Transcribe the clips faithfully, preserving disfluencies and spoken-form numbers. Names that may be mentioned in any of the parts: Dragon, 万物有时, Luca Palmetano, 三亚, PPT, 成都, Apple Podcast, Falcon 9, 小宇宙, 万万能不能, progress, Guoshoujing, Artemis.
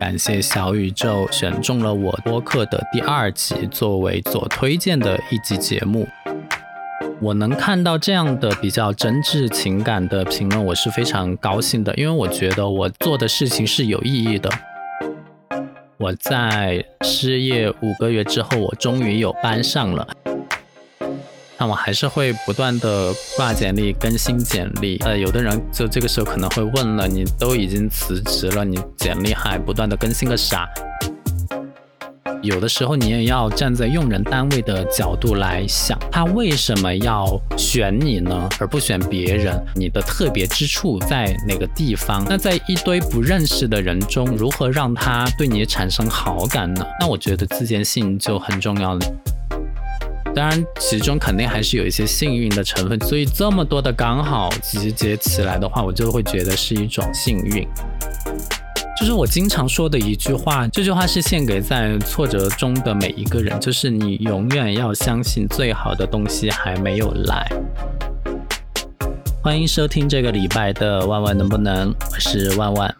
感谢小宇宙选中了我播客的第二集作为所推荐的一集节目。我能看到这样的比较真挚情感的评论，我是非常高兴的，因为我觉得我做的事情是有意义的。我在失业五个月之后，我终于有班上了，但我还是会不断的挂简历、更新简历。呃，有的人就这个时候可能会问了，你都已经辞职了，你简历还不断的更新个啥？有的时候你也要站在用人单位的角度来想，他为什么要选你呢，而不选别人？你的特别之处在哪个地方？那在一堆不认识的人中，如何让他对你产生好感呢？那我觉得自荐信就很重要了。当然其中肯定还是有一些幸运的成分，所以这么多的刚好集结起来的话，我就会觉得是一种幸运。就是我经常说的一句话，这句话是献给在挫折中的每一个人，就是你永远要相信最好的东西还没有来。欢迎收听这个礼拜的万万能不能，我是万万。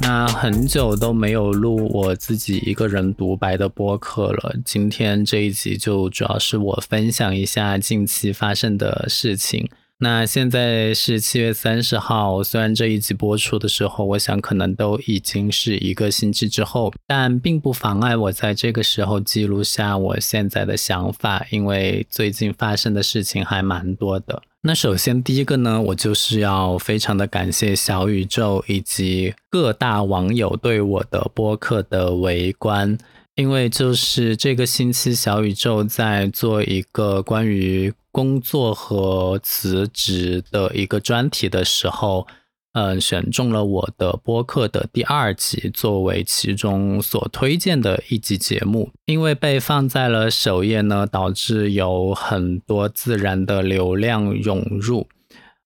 那很久都没有录我自己一个人独白的播客了，今天这一集就主要是我分享一下近期发生的事情。那现在是七月三十号，虽然这一集播出的时候，我想可能都已经是一个星期之后，但并不妨碍我在这个时候记录下我现在的想法，因为最近发生的事情还蛮多的。那首先第一个呢，我就是要非常的感谢小宇宙以及各大网友对我的播客的围观，因为就是这个星期小宇宙在做一个关于工作和辞职的一个专题的时候，嗯，选中了我的播客的第二集作为其中所推荐的一集节目。因为被放在了首页呢，导致有很多自然的流量涌入。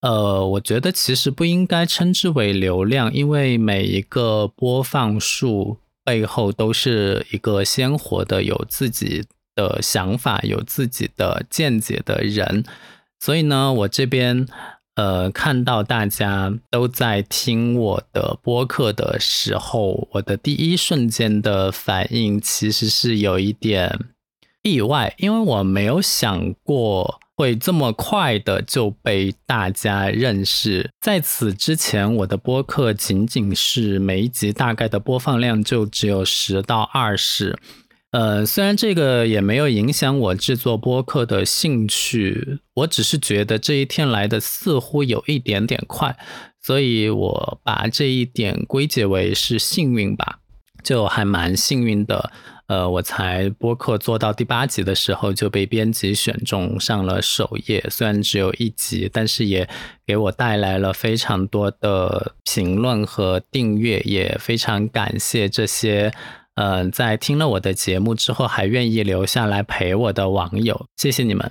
呃，我觉得其实不应该称之为流量，因为每一个播放数背后都是一个鲜活的有自己的想法有自己的见解的人，所以呢我这边呃看到大家都在听我的播客的时候，我的第一瞬间的反应其实是有一点意外，因为我没有想过会这么快的就被大家认识。在此之前，我的播客仅仅是每一集大概的播放量就只有十到二十。呃，虽然这个也没有影响我制作播客的兴趣，我只是觉得这一天来的似乎有一点点快，所以我把这一点归结为是幸运吧，就还蛮幸运的。呃，我才播客做到第八集的时候就被编辑选中上了首页，虽然只有一集，但是也给我带来了非常多的评论和订阅，也非常感谢这些呃，在听了我的节目之后还愿意留下来陪我的网友，谢谢你们。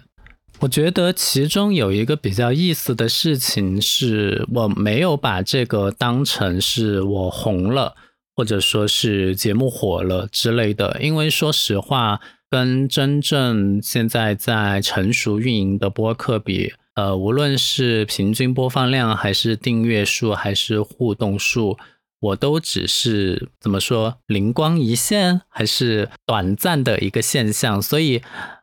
我觉得其中有一个比较意思的事情是，我没有把这个当成是我红了或者说是节目火了之类的，因为说实话跟真正现在在成熟运营的播客比，呃，无论是平均播放量还是订阅数还是互动数，我都只是怎么说灵光一现还是短暂的一个现象，所以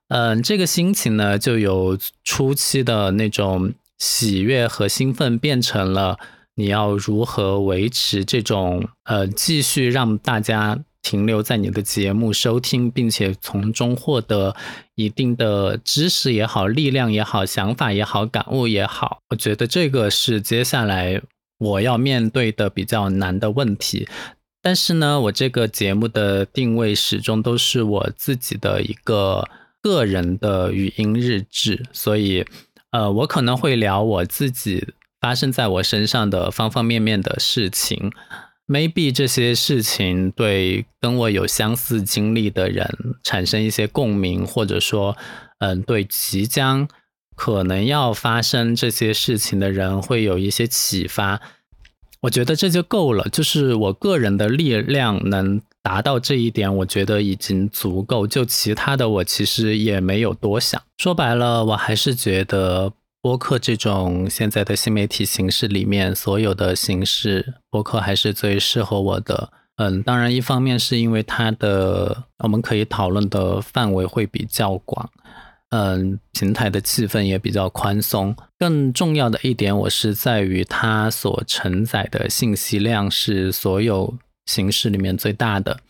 嗯、呃，这个心情呢就由初期的那种喜悦和兴奋变成了你要如何维持这种呃继续让大家停留在你的节目收听，并且从中获得一定的知识也好力量也好想法也好感悟也好。我觉得这个是接下来我要面对的比较难的问题，但是呢我这个节目的定位始终都是我自己的一个个人的语音日志，所以呃，我可能会聊我自己发生在我身上的方方面面的事情， maybe 这些事情对跟我有相似经历的人产生一些共鸣，或者说嗯、呃，对即将可能要发生这些事情的人会有一些启发，我觉得这就够了，就是我个人的力量能达到这一点，我觉得已经足够，就其他的我其实也没有多想。说白了，我还是觉得播客这种现在的新媒体形式里面所有的形式，播客还是最适合我的。嗯，当然一方面是因为它的我们可以讨论的范围会比较广，嗯，平台的气氛也比较宽松。更重要的一点，我是在于它所承载的信息量是所有形式里面最大的。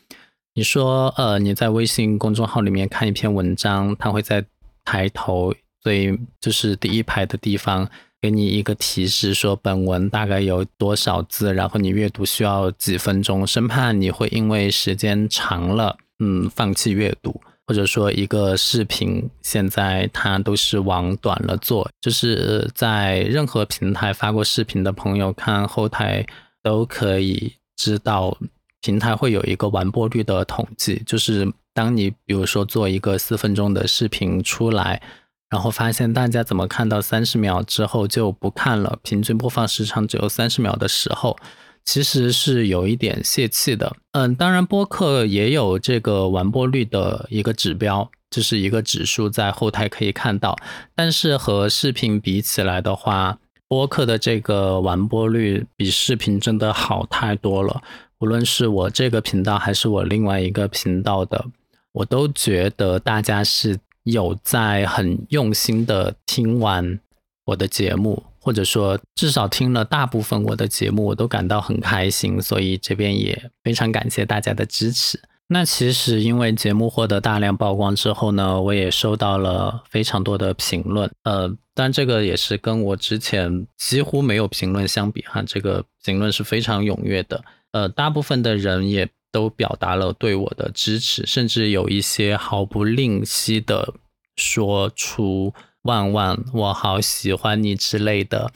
你说呃，你在微信公众号里面看一篇文章，它会在抬头，所以就是第一排的地方给你一个提示说本文大概有多少字，然后你阅读需要几分钟，生怕你会因为时间长了嗯，放弃阅读。或者说一个视频现在它都是往短了做，就是在任何平台发过视频的朋友看后台都可以知道，平台会有一个完播率的统计，就是当你比如说做一个四分钟的视频出来，然后发现大家怎么看到三十秒之后就不看了，平均播放时长只有三十秒的时候，其实是有一点泄气的。嗯，当然播客也有这个完播率的一个指标，就是一个指数在后台可以看到，但是和视频比起来的话，播客的这个完播率比视频真的好太多了。无论是我这个频道还是我另外一个频道的，我都觉得大家是有在很用心的听完我的节目，或者说至少听了大部分我的节目，我都感到很开心，所以这边也非常感谢大家的支持。那其实因为节目获得大量曝光之后呢，我也收到了非常多的评论，呃，但这个也是跟我之前几乎没有评论相比哈，这个评论是非常踊跃的，呃，大部分的人也都表达了对我的支持，甚至有一些毫不吝惜的说出万万我好喜欢你之类的，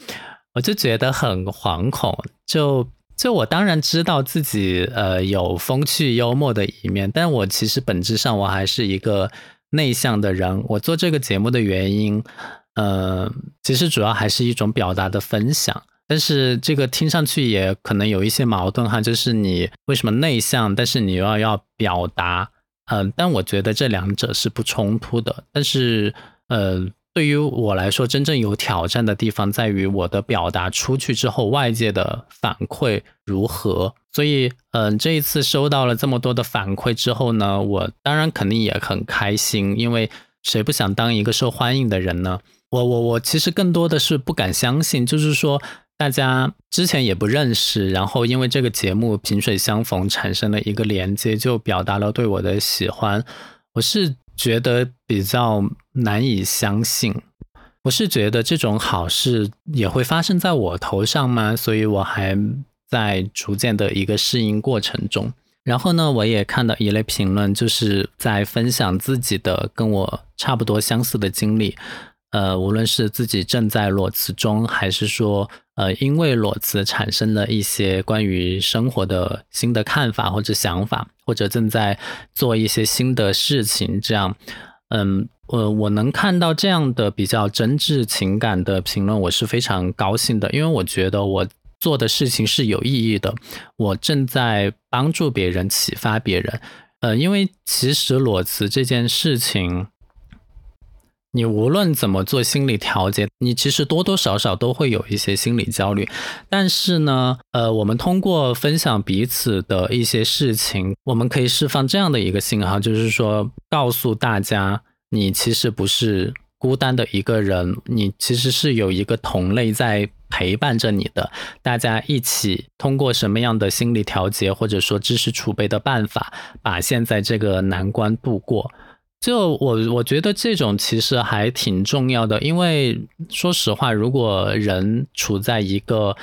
我就觉得很惶恐。就就我当然知道自己呃有风趣幽默的一面，但我其实本质上我还是一个内向的人。我做这个节目的原因，呃，其实主要还是一种表达的分享。但是这个听上去也可能有一些矛盾哈，就是你为什么内向，但是你又 要, 要表达，嗯、呃，但我觉得这两者是不冲突的。但是，呃，对于我来说，真正有挑战的地方在于我的表达出去之后，外界的反馈如何。所以，嗯、呃，这一次收到了这么多的反馈之后呢，我当然肯定也很开心，因为谁不想当一个受欢迎的人呢？我我我其实更多的是不敢相信，就是说，大家之前也不认识，然后因为这个节目萍水相逢产生了一个连接，就表达了对我的喜欢，我是觉得比较难以相信。我是觉得这种好事也会发生在我头上吗？所以我还在逐渐的一个适应过程中。然后呢，我也看到一类评论，就是在分享自己的跟我差不多相似的经历，呃，无论是自己正在裸辞中，还是说呃，因为裸辞产生了一些关于生活的新的看法或者想法，或者正在做一些新的事情，这样，嗯，呃，我能看到这样的比较真挚情感的评论，我是非常高兴的，因为我觉得我做的事情是有意义的，我正在帮助别人，启发别人，呃，因为其实裸辞这件事情，你无论怎么做心理调节，你其实多多少少都会有一些心理焦虑。但是呢，呃，我们通过分享彼此的一些事情，我们可以释放这样的一个信号，就是说，告诉大家，你其实不是孤单的一个人，你其实是有一个同类在陪伴着你的。大家一起通过什么样的心理调节，或者说知识储备的办法，把现在这个难关度过。就我我觉得这种其实还挺重要的，因为说实话，如果人处在一个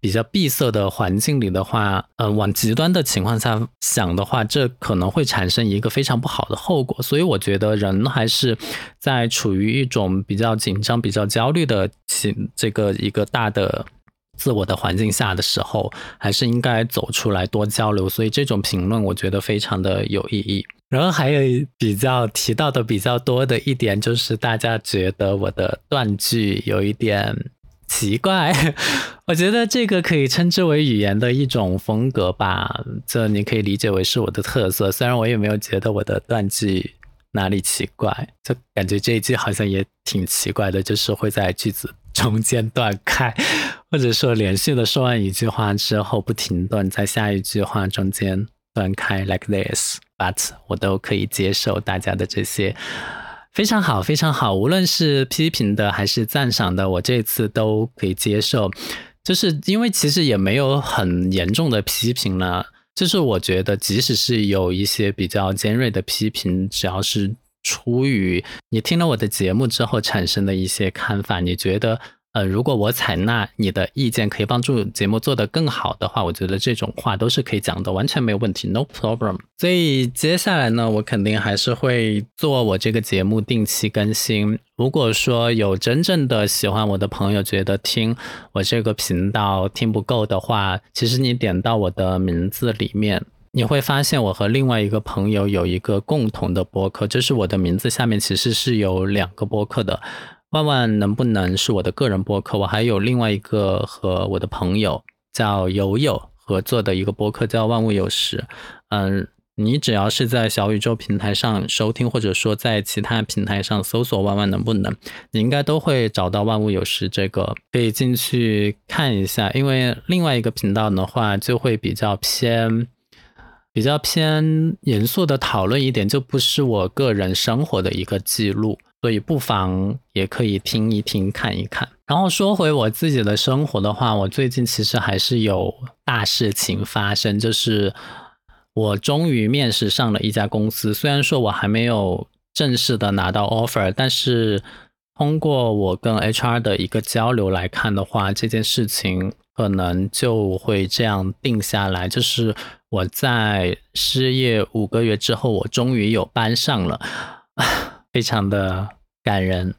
比较闭塞的环境里的话，呃，往极端的情况下想的话，这可能会产生一个非常不好的后果。所以我觉得人还是在处于一种比较紧张、比较焦虑的这个一个大的自我的环境下的时候，还是应该走出来多交流。所以这种评论我觉得非常的有意义。然后还有比较提到的比较多的一点，就是大家觉得我的断句有一点奇怪，我觉得这个可以称之为语言的一种风格吧，这你可以理解为是我的特色。虽然我也没有觉得我的断句哪里奇怪，就感觉这一句好像也挺奇怪的，就是会在句子中间断开，或者说连续的说完一句话之后不停顿在下一句话中间断开 like this， but 我都可以接受大家的这些非常好非常好，无论是批评的还是赞赏的，我这次都可以接受，就是因为其实也没有很严重的批评了，就是我觉得即使是有一些比较尖锐的批评，只要是出于你听了我的节目之后产生的一些看法，你觉得呃，如果我采纳你的意见可以帮助节目做得更好的话，我觉得这种话都是可以讲的，完全没有问题 no problem。 所以接下来呢，我肯定还是会做我这个节目定期更新，如果说有真正的喜欢我的朋友觉得听我这个频道听不够的话，其实你点到我的名字里面，你会发现我和另外一个朋友有一个共同的播客，就是我的名字下面其实是有两个播客的，万万能不能是我的个人播客，我还有另外一个和我的朋友叫友友合作的一个播客叫万物有时。嗯，你只要是在小宇宙平台上收听，或者说在其他平台上搜索万万能不能，你应该都会找到万物有时，这个可以进去看一下。因为另外一个频道的话就会比较偏比较偏严肃的讨论一点，就不是我个人生活的一个记录，所以不妨也可以听一听看一看。然后说回我自己的生活的话，我最近其实还是有大事情发生，就是我终于面试上了一家公司，虽然说我还没有正式的拿到 offer， 但是通过我跟 H R 的一个交流来看的话，这件事情可能就会这样定下来，就是我在失业五个月之后我终于有班上了，非常的感人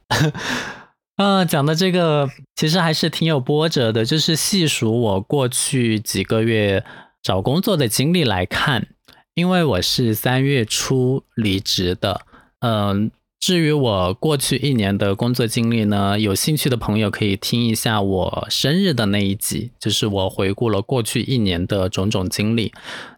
呃，讲的这个其实还是挺有波折的，就是细数我过去几个月找工作的经历来看，因为我是三月初离职的。嗯、呃，至于我过去一年的工作经历呢，有兴趣的朋友可以听一下我生日的那一集，就是我回顾了过去一年的种种经历。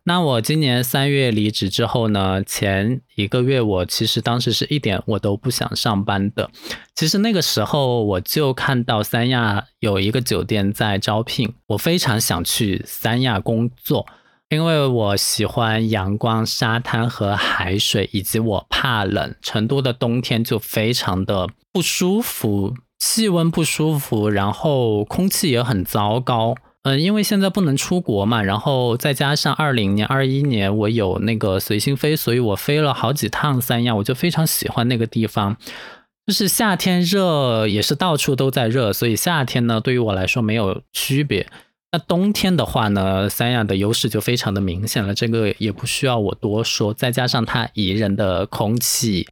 那我今年三月离职之后呢，前一个月我其实当时是一点我都不想上班的。其实那个时候我就看到三亚有一个酒店在招聘，我非常想去三亚工作，因为我喜欢阳光、沙滩和海水，以及我怕冷，成都的冬天就非常的不舒服，气温不舒服，然后空气也很糟糕。嗯，因为现在不能出国嘛，然后再加上二零年、二一年我有那个随心飞，所以我飞了好几趟三亚，我就非常喜欢那个地方。就是夏天热也是到处都在热，所以夏天呢对于我来说没有区别。那冬天的话呢，三亚的优势就非常的明显了，这个也不需要我多说，再加上它宜人的空气，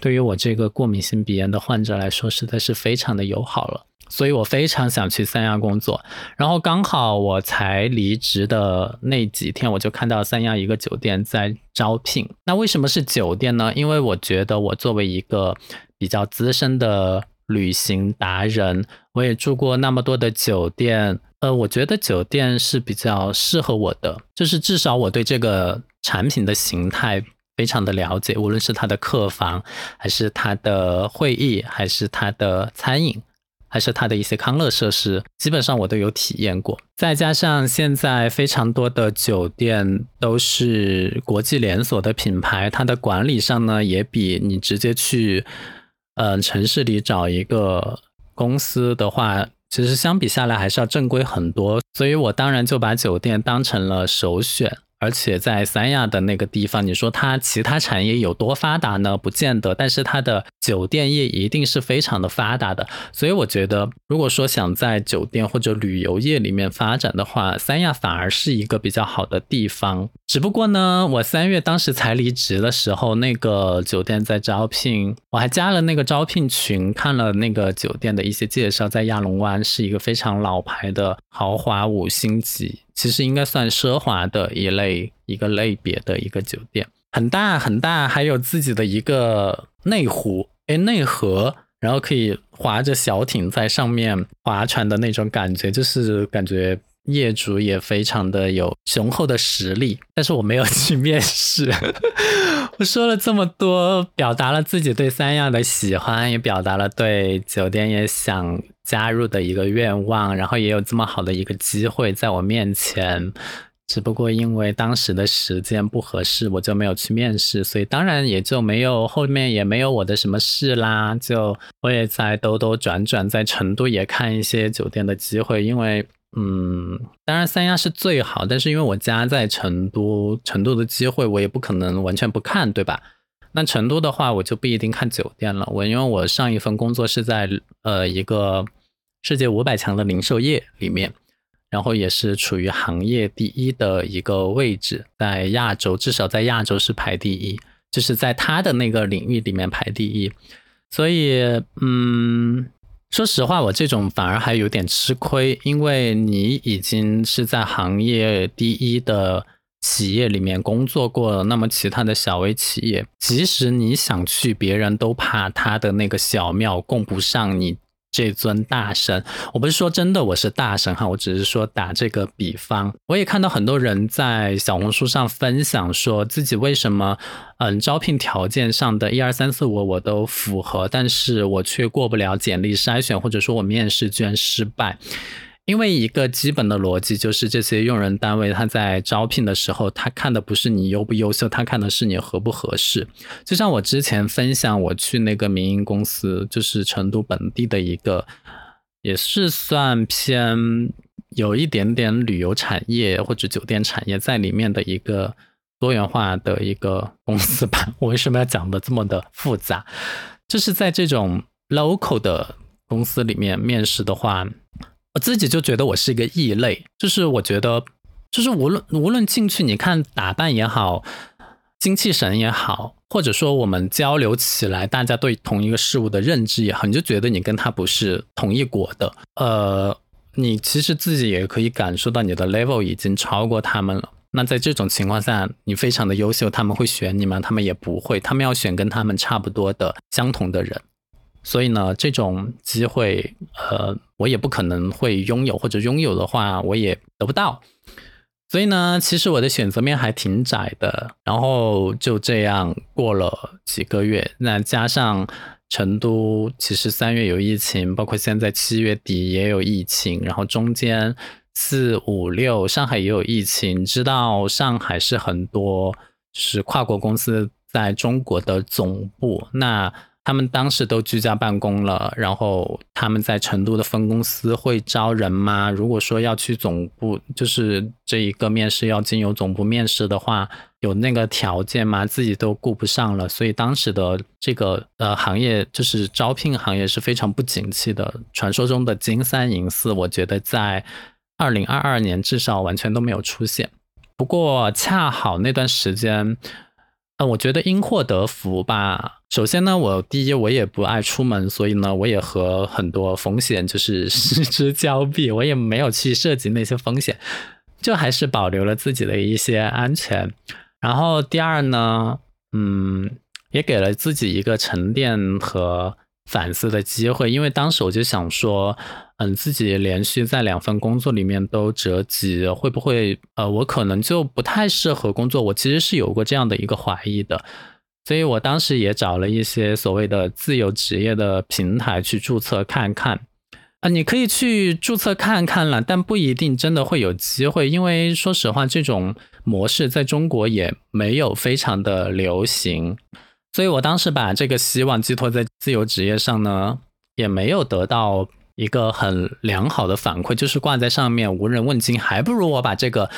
对于我这个过敏性鼻炎的患者来说实在是非常的友好了，所以我非常想去三亚工作。然后刚好我才离职的那几天，我就看到三亚一个酒店在招聘。那为什么是酒店呢？因为我觉得我作为一个比较资深的旅行达人，我也住过那么多的酒店，呃，我觉得酒店是比较适合我的，就是至少我对这个产品的形态非常的了解，无论是它的客房，还是它的会议，还是它的餐饮，还是它的一些康乐设施，基本上我都有体验过。再加上现在非常多的酒店都是国际连锁的品牌，它的管理上呢也比你直接去呃城市里找一个公司的话，其实相比下来还是要正规很多，所以我当然就把酒店当成了首选。而且在三亚的那个地方，你说它其他产业有多发达呢？不见得，但是它的酒店业一定是非常的发达的。所以我觉得如果说想在酒店或者旅游业里面发展的话，三亚反而是一个比较好的地方。只不过呢，我三月当时才离职的时候，那个酒店在招聘，我还加了那个招聘群，看了那个酒店的一些介绍，在亚龙湾是一个非常老牌的豪华五星级，其实应该算奢华的一类一个类别的一个酒店，很大很大，还有自己的一个内湖诶内河，然后可以划着小艇在上面划船的那种感觉，就是感觉业主也非常的有雄厚的实力，但是我没有去面试。我说了这么多，表达了自己对三亚的喜欢，也表达了对酒店也想加入的一个愿望，然后也有这么好的一个机会在我面前，只不过因为当时的时间不合适，我就没有去面试，所以当然也就没有，后面也没有我的什么事啦。就我也在兜兜转转，在成都也看一些酒店的机会，因为嗯，当然三亚是最好，但是因为我家在成都，成都的机会我也不可能完全不看，对吧？那成都的话，我就不一定看酒店了。我因为我上一份工作是在呃一个世界五百强的零售业里面。然后也是处于行业第一的一个位置，在亚洲，至少在亚洲是排第一，就是在他的那个领域里面排第一。所以嗯，说实话我这种反而还有点吃亏，因为你已经是在行业第一的企业里面工作过了，那么其他的小微企业，即使你想去，别人都怕他的那个小庙供不上你这尊大神。我不是说真的我是大神哈，我只是说打这个比方。我也看到很多人在小红书上分享说自己为什么嗯，招聘条件上的一二三四五我都符合，但是我却过不了简历筛选，或者说我面试居然失败。因为一个基本的逻辑就是这些用人单位他在招聘的时候，他看的不是你优不优秀，他看的是你合不合适。就像我之前分享我去那个民营公司，就是成都本地的一个也是算偏有一点点旅游产业或者酒店产业在里面的一个多元化的一个公司吧。我为什么要讲的这么的复杂？就是在这种 local 的公司里面面试的话，我自己就觉得我是一个异类，就是我觉得，就是无论无论进去，你看打扮也好，精气神也好，或者说我们交流起来，大家对同一个事物的认知也好，你就觉得你跟他不是同一国的。呃，你其实自己也可以感受到你的 level 已经超过他们了。那在这种情况下，你非常的优秀，他们会选你吗？他们也不会，他们要选跟他们差不多的、相同的人。所以呢，这种机会呃，我也不可能会拥有，或者拥有的话我也得不到。所以呢，其实我的选择面还挺窄的。然后就这样过了几个月，那加上成都其实三月有疫情，包括现在七月底也有疫情，然后中间四五六上海也有疫情，知道上海是很多是跨国公司在中国的总部，那他们当时都居家办公了，然后他们在成都的分公司会招人吗？如果说要去总部，就是这一个面试要经由总部面试的话，有那个条件吗？自己都顾不上了。所以当时的这个呃行业，就是招聘行业是非常不景气的，传说中的金三银四，我觉得在二零二二年至少完全都没有出现。不过恰好那段时间呃，我觉得因祸得福吧。首先呢，我第一我也不爱出门，所以呢，我也和很多风险就是失之交臂，我也没有去涉及那些风险，就还是保留了自己的一些安全。然后第二呢，嗯，也给了自己一个沉淀和反思的机会，因为当时我就想说，嗯，自己连续在两份工作里面都折戟，会不会呃，我可能就不太适合工作？我其实是有过这样的一个怀疑的，所以我当时也找了一些所谓的自由职业的平台去注册看看。啊，你可以去注册看看了，但不一定真的会有机会，因为说实话，这种模式在中国也没有非常的流行。所以我当时把这个希望寄托在自由职业上呢，也没有得到一个很良好的反馈，就是挂在上面无人问津，还不如我把这个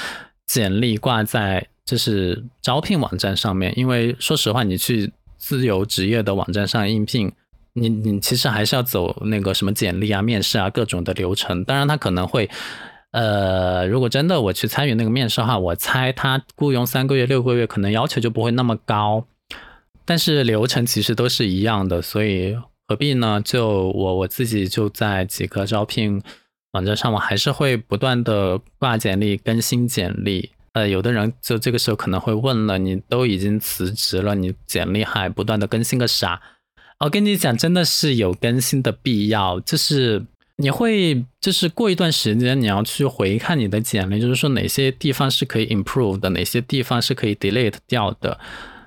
简历挂在就是招聘网站上面。因为说实话，你去自由职业的网站上应聘，你你其实还是要走那个什么简历啊、面试啊各种的流程。当然，他可能会呃，如果真的我去参与那个面试的话，我猜他雇佣三个月、六个月，可能要求就不会那么高。但是流程其实都是一样的，所以何必呢？就我我自己就在几个招聘网站上，我还是会不断的挂简历、更新简历。呃，有的人就这个时候可能会问了，你都已经辞职了，你简历还不断的更新个啥？我跟你讲，真的是有更新的必要，就是你会就是过一段时间你要去回看你的简历，就是说哪些地方是可以 improve 的，哪些地方是可以 delete 掉的。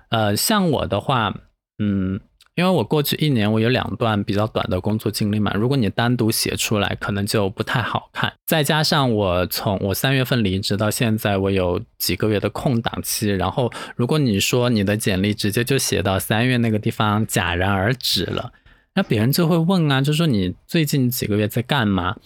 呃，像我的话，嗯，因为我过去一年我有两段比较短的工作经历嘛，如果你单独写出来可能就不太好看，再加上我从我三月份离职到现在我有几个月的空档期，然后如果你说你的简历直接就写到三月那个地方戛然而止了，那别人就会问啊，就说你最近几个月在干嘛。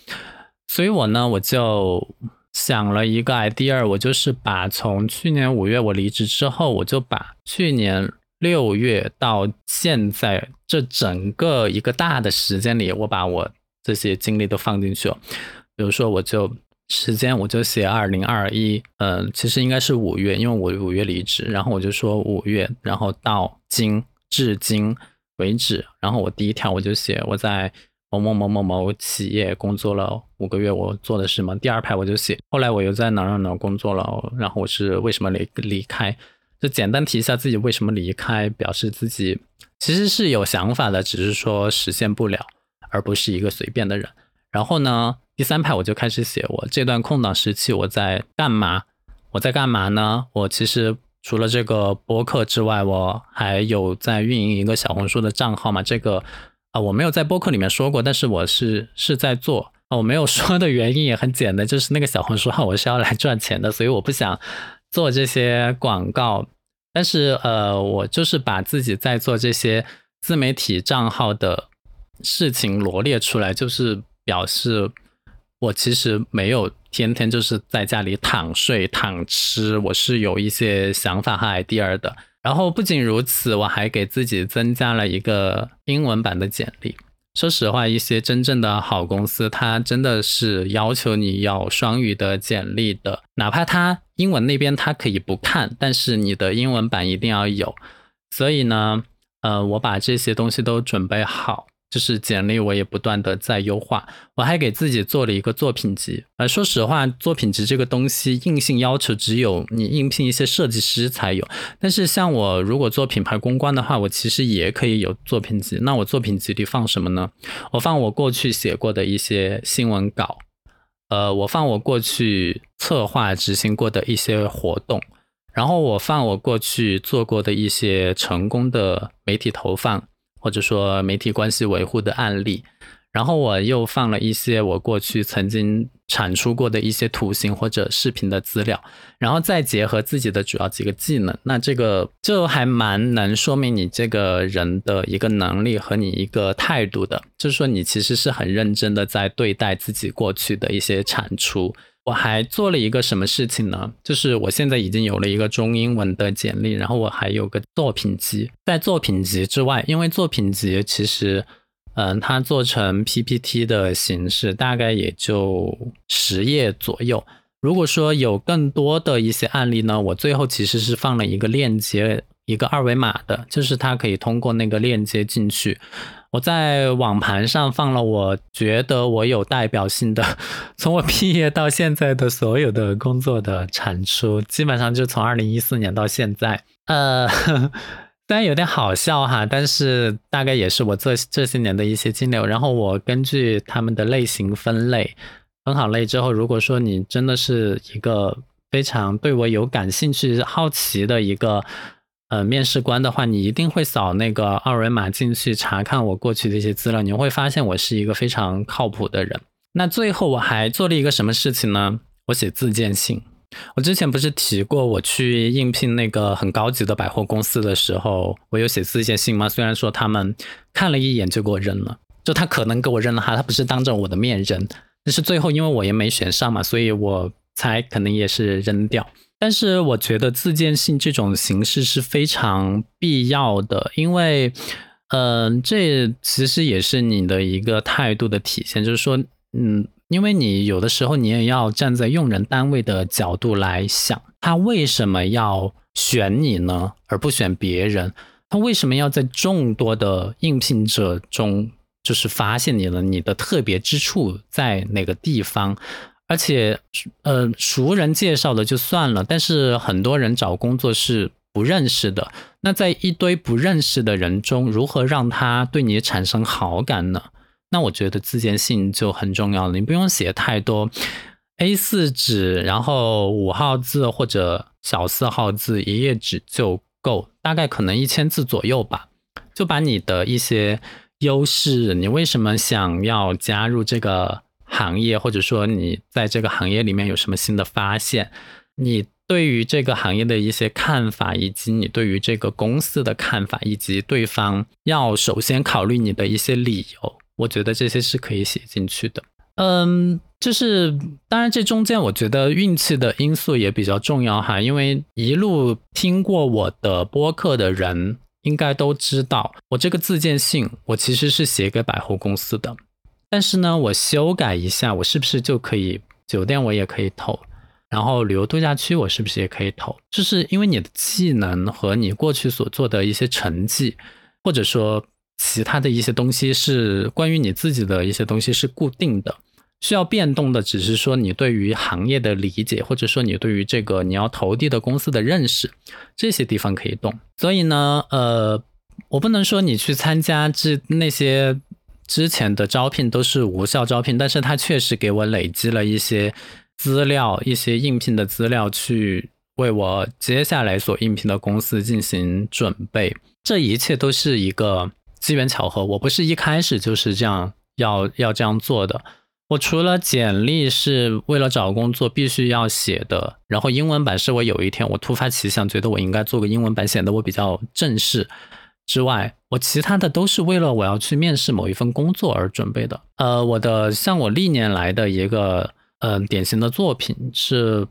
所以我呢我就想了一个 idea， 我就是把从去年五月我离职之后，我就把去年六月到现在这整个一个大的时间里，我把我这些经历都放进去了。比如说我就时间我就写二零二一，嗯，其实应该是五月，因为我五月离职，然后我就说五月，然后到今至今为止，然后我第一条我就写我在某某某某某企业工作了五个月，我做的是什么。第二排我就写后来我又在哪儿哪儿工作了，然后我是为什么离离开，就简单提一下自己为什么离开，表示自己其实是有想法的，只是说实现不了，而不是一个随便的人。然后呢，第三排我就开始写我这段空档时期我在干嘛。我在干嘛呢？我其实除了这个播客之外，我还有在运营一个小红书的账号嘛，这个、呃、我没有在播客里面说过，但是我是是在做、呃、我没有说的原因也很简单，就是那个小红书号我是要来赚钱的，所以我不想做这些广告。但是呃，我就是把自己在做这些自媒体账号的事情罗列出来，就是表示我其实没有天天就是在家里躺睡躺吃，我是有一些想法和 idea 的。然后不仅如此，我还给自己增加了一个英文版的简历。说实话，一些真正的好公司它真的是要求你要双语的简历的，哪怕它英文那边它可以不看，但是你的英文版一定要有。所以呢呃，我把这些东西都准备好，就是简历我也不断的在优化。我还给自己做了一个作品集、呃、说实话作品集这个东西硬性要求只有你应聘一些设计师才有，但是像我如果做品牌公关的话，我其实也可以有作品集。那我作品集里放什么呢？我放我过去写过的一些新闻稿，呃，我放我过去策划执行过的一些活动，然后我放我过去做过的一些成功的媒体投放或者说媒体关系维护的案例，然后我又放了一些我过去曾经产出过的一些图形或者视频的资料，然后再结合自己的主要几个技能。那这个就还蛮能说明你这个人的一个能力和你一个态度的，就是说你其实是很认真的在对待自己过去的一些产出。我还做了一个什么事情呢？就是我现在已经有了一个中英文的简历，然后我还有个作品集。在作品集之外，因为作品集其实嗯，它做成 P P T 的形式大概也就十页左右。如果说有更多的一些案例呢，我最后其实是放了一个链接，一个二维码的，就是它可以通过那个链接进去。我在网盘上放了我觉得我有代表性的从我毕业到现在的所有的工作的产出，基本上就从二零一四年到现在。呃，虽然有点好笑哈，但是大概也是我这这些年的一些经历。然后我根据他们的类型分类，分好类之后，如果说你真的是一个非常对我有感兴趣好奇的一个呃，面试官的话，你一定会扫那个二维码进去查看我过去的一些资料，你会发现我是一个非常靠谱的人。那最后我还做了一个什么事情呢？我写自荐信。我之前不是提过我去应聘那个很高级的百货公司的时候我有写自荐信吗？虽然说他们看了一眼就给我扔了，就他可能给我扔了哈，他不是当着我的面扔，但是最后因为我也没选上嘛，所以我才可能也是扔掉。但是我觉得自荐信这种形式是非常必要的，因为呃，这其实也是你的一个态度的体现，就是说嗯，因为你有的时候你也要站在用人单位的角度来想，他为什么要选你呢而不选别人，他为什么要在众多的应聘者中就是发现你了，你的特别之处在哪个地方。而且呃，熟人介绍的就算了，但是很多人找工作是不认识的，那在一堆不认识的人中如何让他对你产生好感呢？那我觉得自荐信就很重要了，你不用写太多 A 四 纸，然后五号字或者小四号字一页纸就够，大概可能一千字左右吧，就把你的一些优势，你为什么想要加入这个行业，或者说你在这个行业里面有什么新的发现，你对于这个行业的一些看法，以及你对于这个公司的看法，以及对方要首先考虑你的一些理由，我觉得这些是可以写进去的。嗯，就是当然这中间我觉得运气的因素也比较重要哈，因为一路听过我的播客的人应该都知道，我这个自荐信我其实是写给百货公司的，但是呢我修改一下，我是不是就可以酒店我也可以投，然后旅游度假区我是不是也可以投，就是因为你的技能和你过去所做的一些成绩，或者说其他的一些东西，是关于你自己的一些东西是固定的，需要变动的只是说你对于行业的理解，或者说你对于这个你要投递的公司的认识，这些地方可以动。所以呢呃，我不能说你去参加这那些之前的招聘都是无效招聘，但是它确实给我累积了一些资料，一些应聘的资料，去为我接下来所应聘的公司进行准备。这一切都是一个机缘巧合，我不是一开始就是这样要要这样做的。我除了简历是为了找工作必须要写的，然后英文版是我有一天我突发奇想觉得我应该做个英文版，显得我比较正式之外，我其他的都是为了我要去面试某一份工作而准备的。呃，我的像我历年来的一个呃典型的作品是，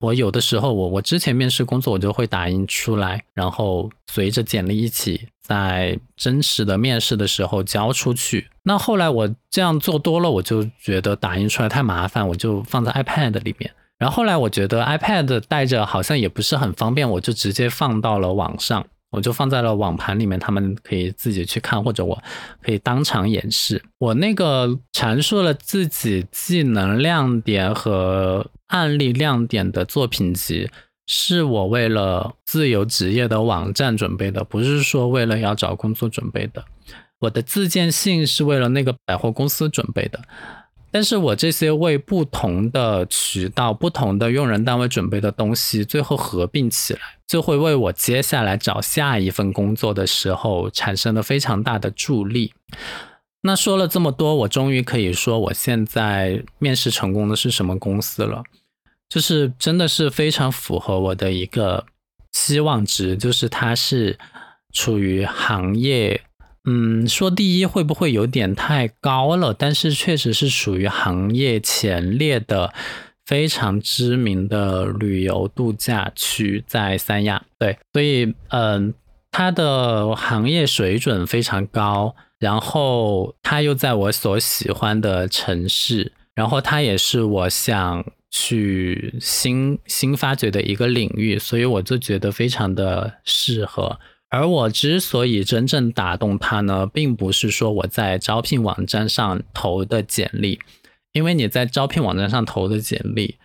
我有的时候我我之前面试工作我就会打印出来，然后随着简历一起在真实的面试的时候交出去。那后来我这样做多了，我就觉得打印出来太麻烦，我就放在 iPad 里面。然后后来我觉得 iPad 带着好像也不是很方便，我就直接放到了网上，我就放在了网盘里面，他们可以自己去看，或者我可以当场演示。我那个阐述了自己技能亮点和案例亮点的作品集，是我为了自由职业的网站准备的，不是说为了要找工作准备的。我的自荐信是为了那个百货公司准备的，但是我这些为不同的渠道、不同的用人单位准备的东西，最后合并起来，就会为我接下来找下一份工作的时候产生了非常大的助力。那说了这么多，我终于可以说我现在面试成功的是什么公司了。就是真的是非常符合我的一个期望值，就是它是处于行业，嗯，说第一会不会有点太高了，但是确实是属于行业前列的非常知名的旅游度假区，在三亚。对，所以嗯，它的行业水准非常高，然后它又在我所喜欢的城市，然后它也是我想去 新, 新发掘的一个领域，所以我就觉得非常的适合。而我之所以真正打动它呢，并不是说我在招聘网站上投的简历，因为你在招聘网站上投的简历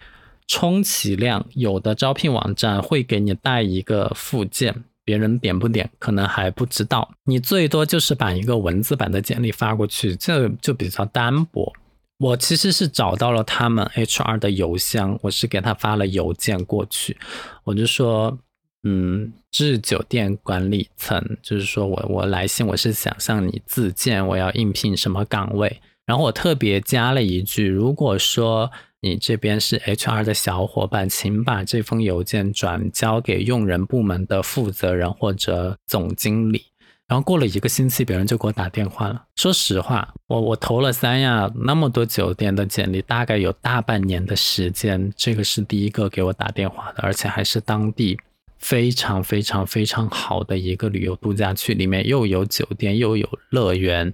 充其量，有的招聘网站会给你带一个附件，别人点不点可能还不知道，你最多就是把一个文字版的简历发过去，这就比较单薄。我其实是找到了他们 H R 的邮箱，我是给他发了邮件过去，我就说嗯，致酒店管理层，就是说我我来信，我是想向你自荐，我要应聘什么岗位。然后我特别加了一句，如果说你这边是 H R 的小伙伴，请把这封邮件转交给用人部门的负责人或者总经理。然后过了一个星期，别人就给我打电话了。说实话，我我投了三亚那么多酒店的简历，大概有大半年的时间，这个是第一个给我打电话的，而且还是当地非常非常非常好的一个旅游度假区，里面又有酒店又有乐园，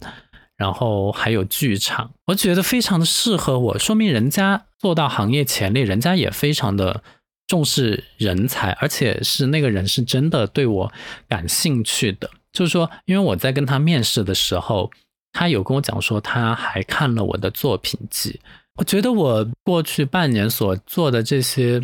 然后还有剧场，我觉得非常的适合我，说明人家做到行业前列，人家也非常的重视人才，而且是那个人是真的对我感兴趣的。就是说，因为我在跟他面试的时候，他有跟我讲说他还看了我的作品集，我觉得我过去半年所做的这些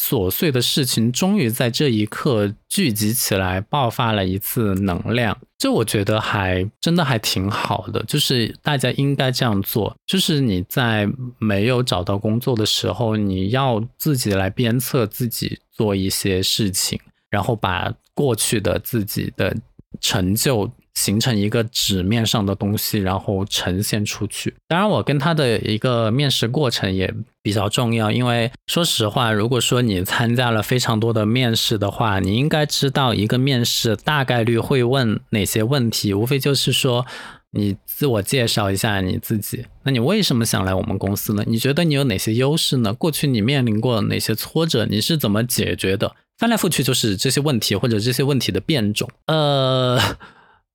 琐碎的事情终于在这一刻聚集起来，爆发了一次能量。这我觉得还真的还挺好的，就是大家应该这样做，就是你在没有找到工作的时候，你要自己来鞭策自己做一些事情，然后把过去的自己的成就形成一个纸面上的东西，然后呈现出去。当然我跟他的一个面试过程也比较重要，因为说实话，如果说你参加了非常多的面试的话，你应该知道一个面试大概率会问哪些问题，无非就是说你自我介绍一下你自己，那你为什么想来我们公司呢？你觉得你有哪些优势呢？过去你面临过哪些挫折？你是怎么解决的？翻来覆去就是这些问题，或者这些问题的变种。呃，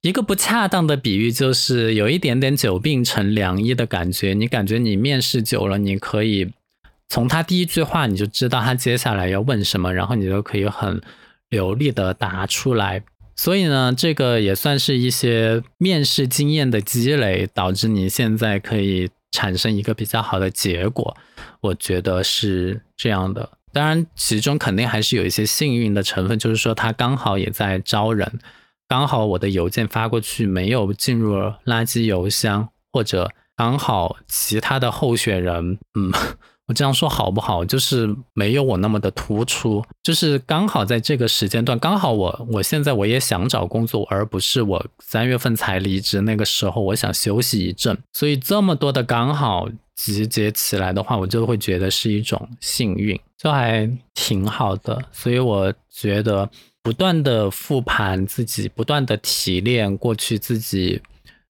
一个不恰当的比喻就是有一点点久病成良医的感觉，你感觉你面试久了，你可以从他第一句话你就知道他接下来要问什么，然后你就可以很流利的答出来。所以呢，这个也算是一些面试经验的积累，导致你现在可以产生一个比较好的结果，我觉得是这样的。当然其中肯定还是有一些幸运的成分，就是说他刚好也在招人，刚好我的邮件发过去没有进入垃圾邮箱，或者刚好其他的候选人，嗯，我这样说好不好，就是没有我那么的突出，就是刚好在这个时间段，刚好我我现在我也想找工作，而不是我三月份才离职，那个时候我想休息一阵，所以这么多的刚好集结起来的话，我就会觉得是一种幸运，就还挺好的。所以我觉得不断的复盘自己，不断的提炼过去自己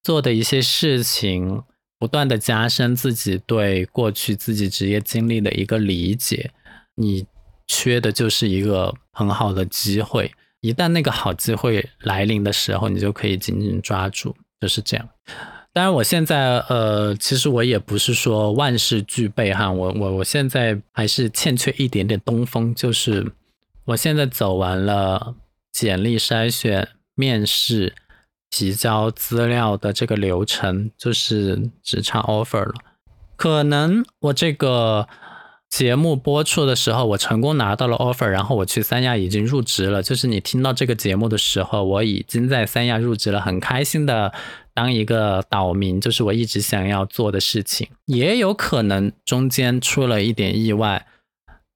做的一些事情，不断的加深自己对过去自己职业经历的一个理解，你缺的就是一个很好的机会，一旦那个好机会来临的时候，你就可以紧紧抓住，就是这样。当然我现在呃，其实我也不是说万事俱备哈，我我我现在还是欠缺一点点东风，就是我现在走完了简历筛选、面试、提交资料的这个流程，就是只差 offer 了。可能我这个节目播出的时候我成功拿到了 offer， 然后我去三亚已经入职了，就是你听到这个节目的时候我已经在三亚入职了，很开心的当一个岛民，就是我一直想要做的事情。也有可能中间出了一点意外，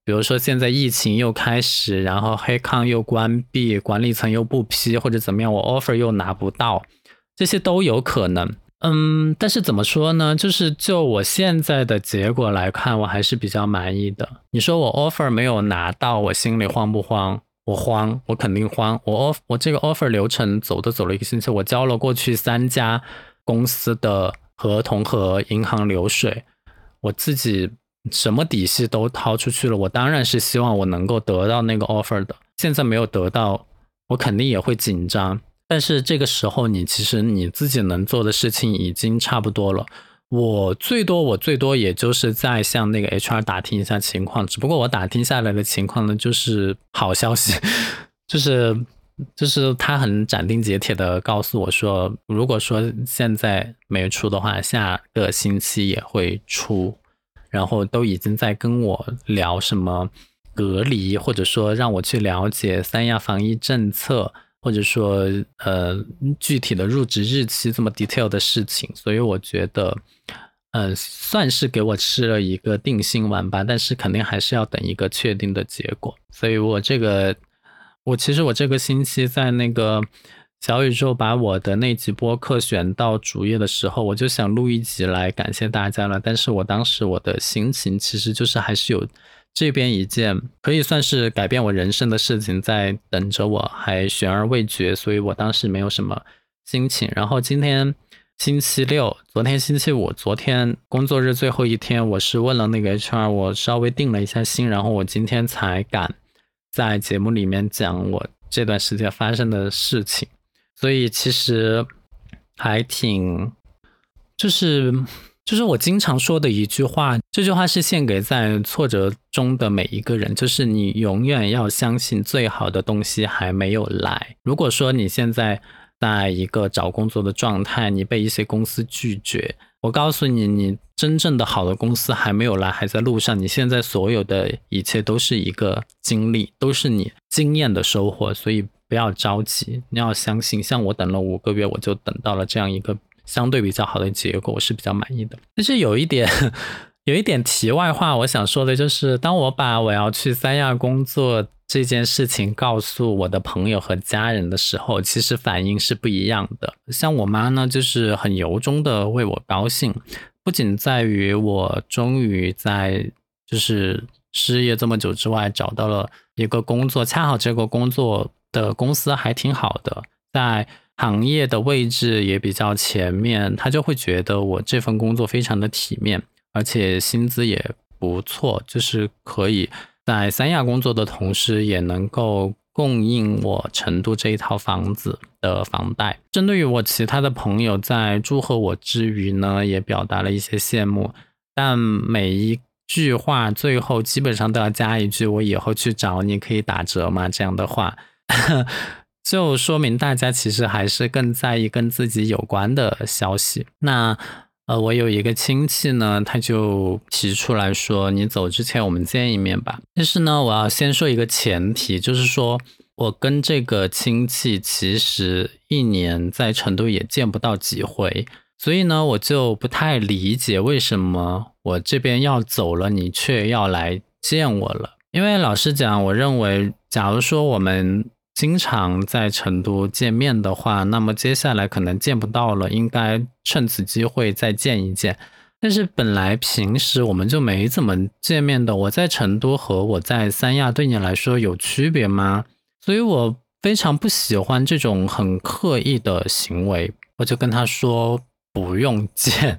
比如说现在疫情又开始，然后黑康又关闭，管理层又不批，或者怎么样，我 offer 又拿不到，这些都有可能。嗯，但是怎么说呢，就是就我现在的结果来看，我还是比较满意的。你说我 offer 没有拿到，我心里慌不慌？我慌，我肯定慌。我 offer 我这个 offer 流程走都走了一个星期，我交了过去三家公司的合同和银行流水，我自己什么底细都掏出去了，我当然是希望我能够得到那个 offer 的。现在没有得到，我肯定也会紧张，但是这个时候你其实你自己能做的事情已经差不多了。我最多我最多也就是在向那个 H R 打听一下情况，只不过我打听下来的情况呢，就是好消息，就是就是他很斩钉截铁的告诉我说，如果说现在没出的话，下个星期也会出，然后都已经在跟我聊什么隔离，或者说让我去了解三亚防疫政策，或者说呃具体的入职日期这么 detail 的事情。所以我觉得嗯、呃，算是给我吃了一个定心丸吧，但是肯定还是要等一个确定的结果。所以我这个我其实我这个星期在那个小宇宙把我的那集播客选到主页的时候，我就想录一集来感谢大家了，但是我当时我的心情其实就是还是有这边一件可以算是改变我人生的事情在等着我，还悬而未决，所以我当时没有什么心情。然后今天星期六，昨天星期五，昨天工作日最后一天，我是问了那个 H R， 我稍微定了一下心，然后我今天才敢在节目里面讲我这段时间发生的事情。所以其实还挺就是就是我经常说的一句话，这句话是献给在挫折中的每一个人，就是你永远要相信最好的东西还没有来。如果说你现在在一个找工作的状态，你被一些公司拒绝，我告诉你，你真正的好的公司还没有来，还在路上。你现在所有的一切都是一个经历，都是你经验的收获，所以不要着急，你要相信。像我等了五个月，我就等到了这样一个相对比较好的结果，我是比较满意的。但是有一点有一点题外话，我想说的就是，当我把我要去三亚工作这件事情告诉我的朋友和家人的时候，其实反应是不一样的。像我妈呢，就是很由衷的为我高兴，不仅在于我终于在就是失业这么久之外找到了一个工作，恰好这个工作的公司还挺好的，在行业的位置也比较前面，她就会觉得我这份工作非常的体面。而且薪资也不错，就是可以在三亚工作的同时也能够供应我成都这一套房子的房贷。针对于我其他的朋友在祝贺我之余呢，也表达了一些羡慕，但每一句话最后基本上都要加一句我以后去找你可以打折吗这样的话就说明大家其实还是更在意跟自己有关的消息。那呃，我有一个亲戚呢，他就提出来说，你走之前我们见一面吧。但是呢，我要先说一个前提，就是说我跟这个亲戚其实一年在成都也见不到几回，所以呢，我就不太理解为什么我这边要走了，你却要来见我了。因为老实讲，我认为，假如说我们经常在成都见面的话，那么接下来可能见不到了，应该趁此机会再见一见。但是本来平时我们就没怎么见面的，我在成都和我在三亚对你来说有区别吗？所以我非常不喜欢这种很刻意的行为，我就跟他说不用见。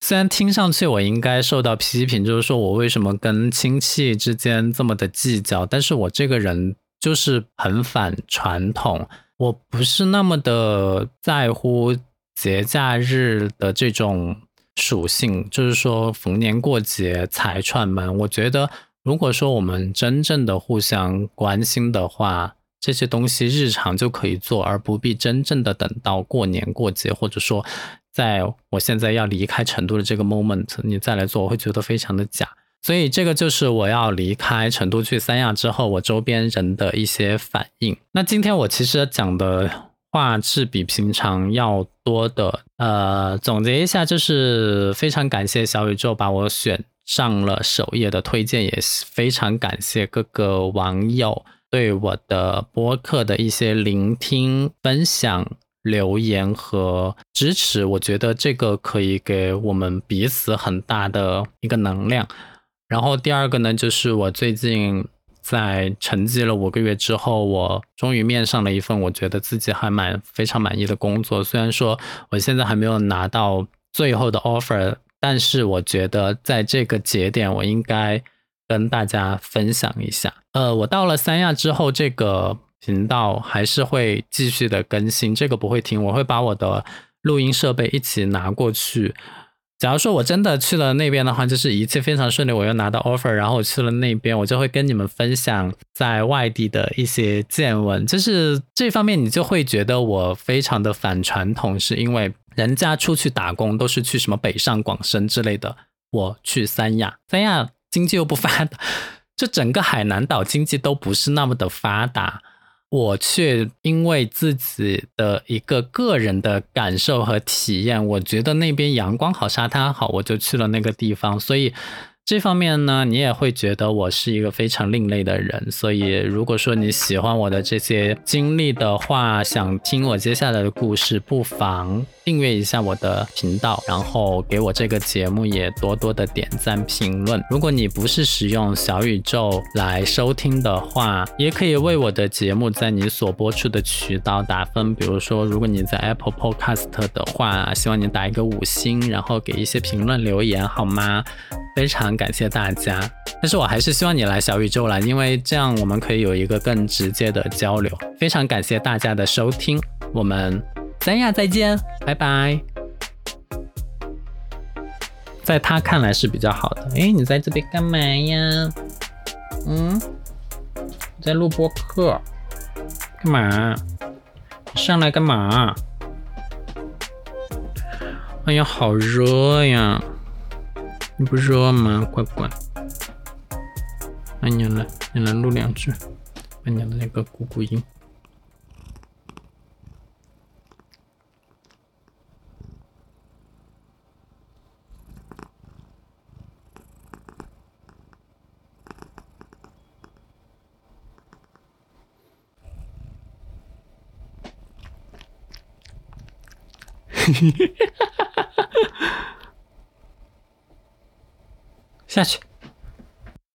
虽然听上去我应该受到批评，就是说我为什么跟亲戚之间这么的计较，但是我这个人就是很反传统，我不是那么的在乎节假日的这种属性，就是说逢年过节才串门。我觉得如果说我们真正的互相关心的话，这些东西日常就可以做，而不必真正的等到过年过节，或者说在我现在要离开成都的这个 moment 你再来做，我会觉得非常的假。所以这个就是我要离开成都去三亚之后我周边人的一些反应。那今天我其实讲的话是比平常要多的，呃，总结一下就是非常感谢小宇宙把我选上了首页的推荐，也非常感谢各个网友对我的播客的一些聆听、分享、留言和支持，我觉得这个可以给我们彼此很大的一个能量。然后第二个呢，就是我最近在沉寂了五个月之后，我终于面上了一份我觉得自己还蛮非常满意的工作。虽然说我现在还没有拿到最后的 offer， 但是我觉得在这个节点我应该跟大家分享一下。呃，我到了三亚之后，这个频道还是会继续的更新，这个不会停，我会把我的录音设备一起拿过去。假如说我真的去了那边的话，就是一切非常顺利，我又拿到 offer， 然后我去了那边，我就会跟你们分享在外地的一些见闻。就是这方面你就会觉得我非常的反传统，是因为人家出去打工都是去什么北上广深之类的，我去三亚，三亚经济又不发达，就整个海南岛经济都不是那么的发达，我却因为自己的一个个人的感受和体验，我觉得那边阳光好，沙滩好，我就去了那个地方。所以这方面呢，你也会觉得我是一个非常另类的人。所以如果说你喜欢我的这些经历的话，想听我接下来的故事，不妨订阅一下我的频道，然后给我这个节目也多多的点赞评论。如果你不是使用小宇宙来收听的话，也可以为我的节目在你所播出的渠道打分。比如说如果你在 Apple Podcast 的话，希望你打一个五星，然后给一些评论留言好吗？非常感谢大家。但是我还是希望你来小宇宙来，因为这样我们可以有一个更直接的交流。非常感谢大家的收听，我们三亚再见，拜拜。在他看来是比较好的。诶，你在这边干嘛呀？嗯，在录播客，干嘛？上来干嘛？哎呀，好热呀！你不热吗，乖乖？哎，你来，你来录两句，把你的那个咕咕音。下去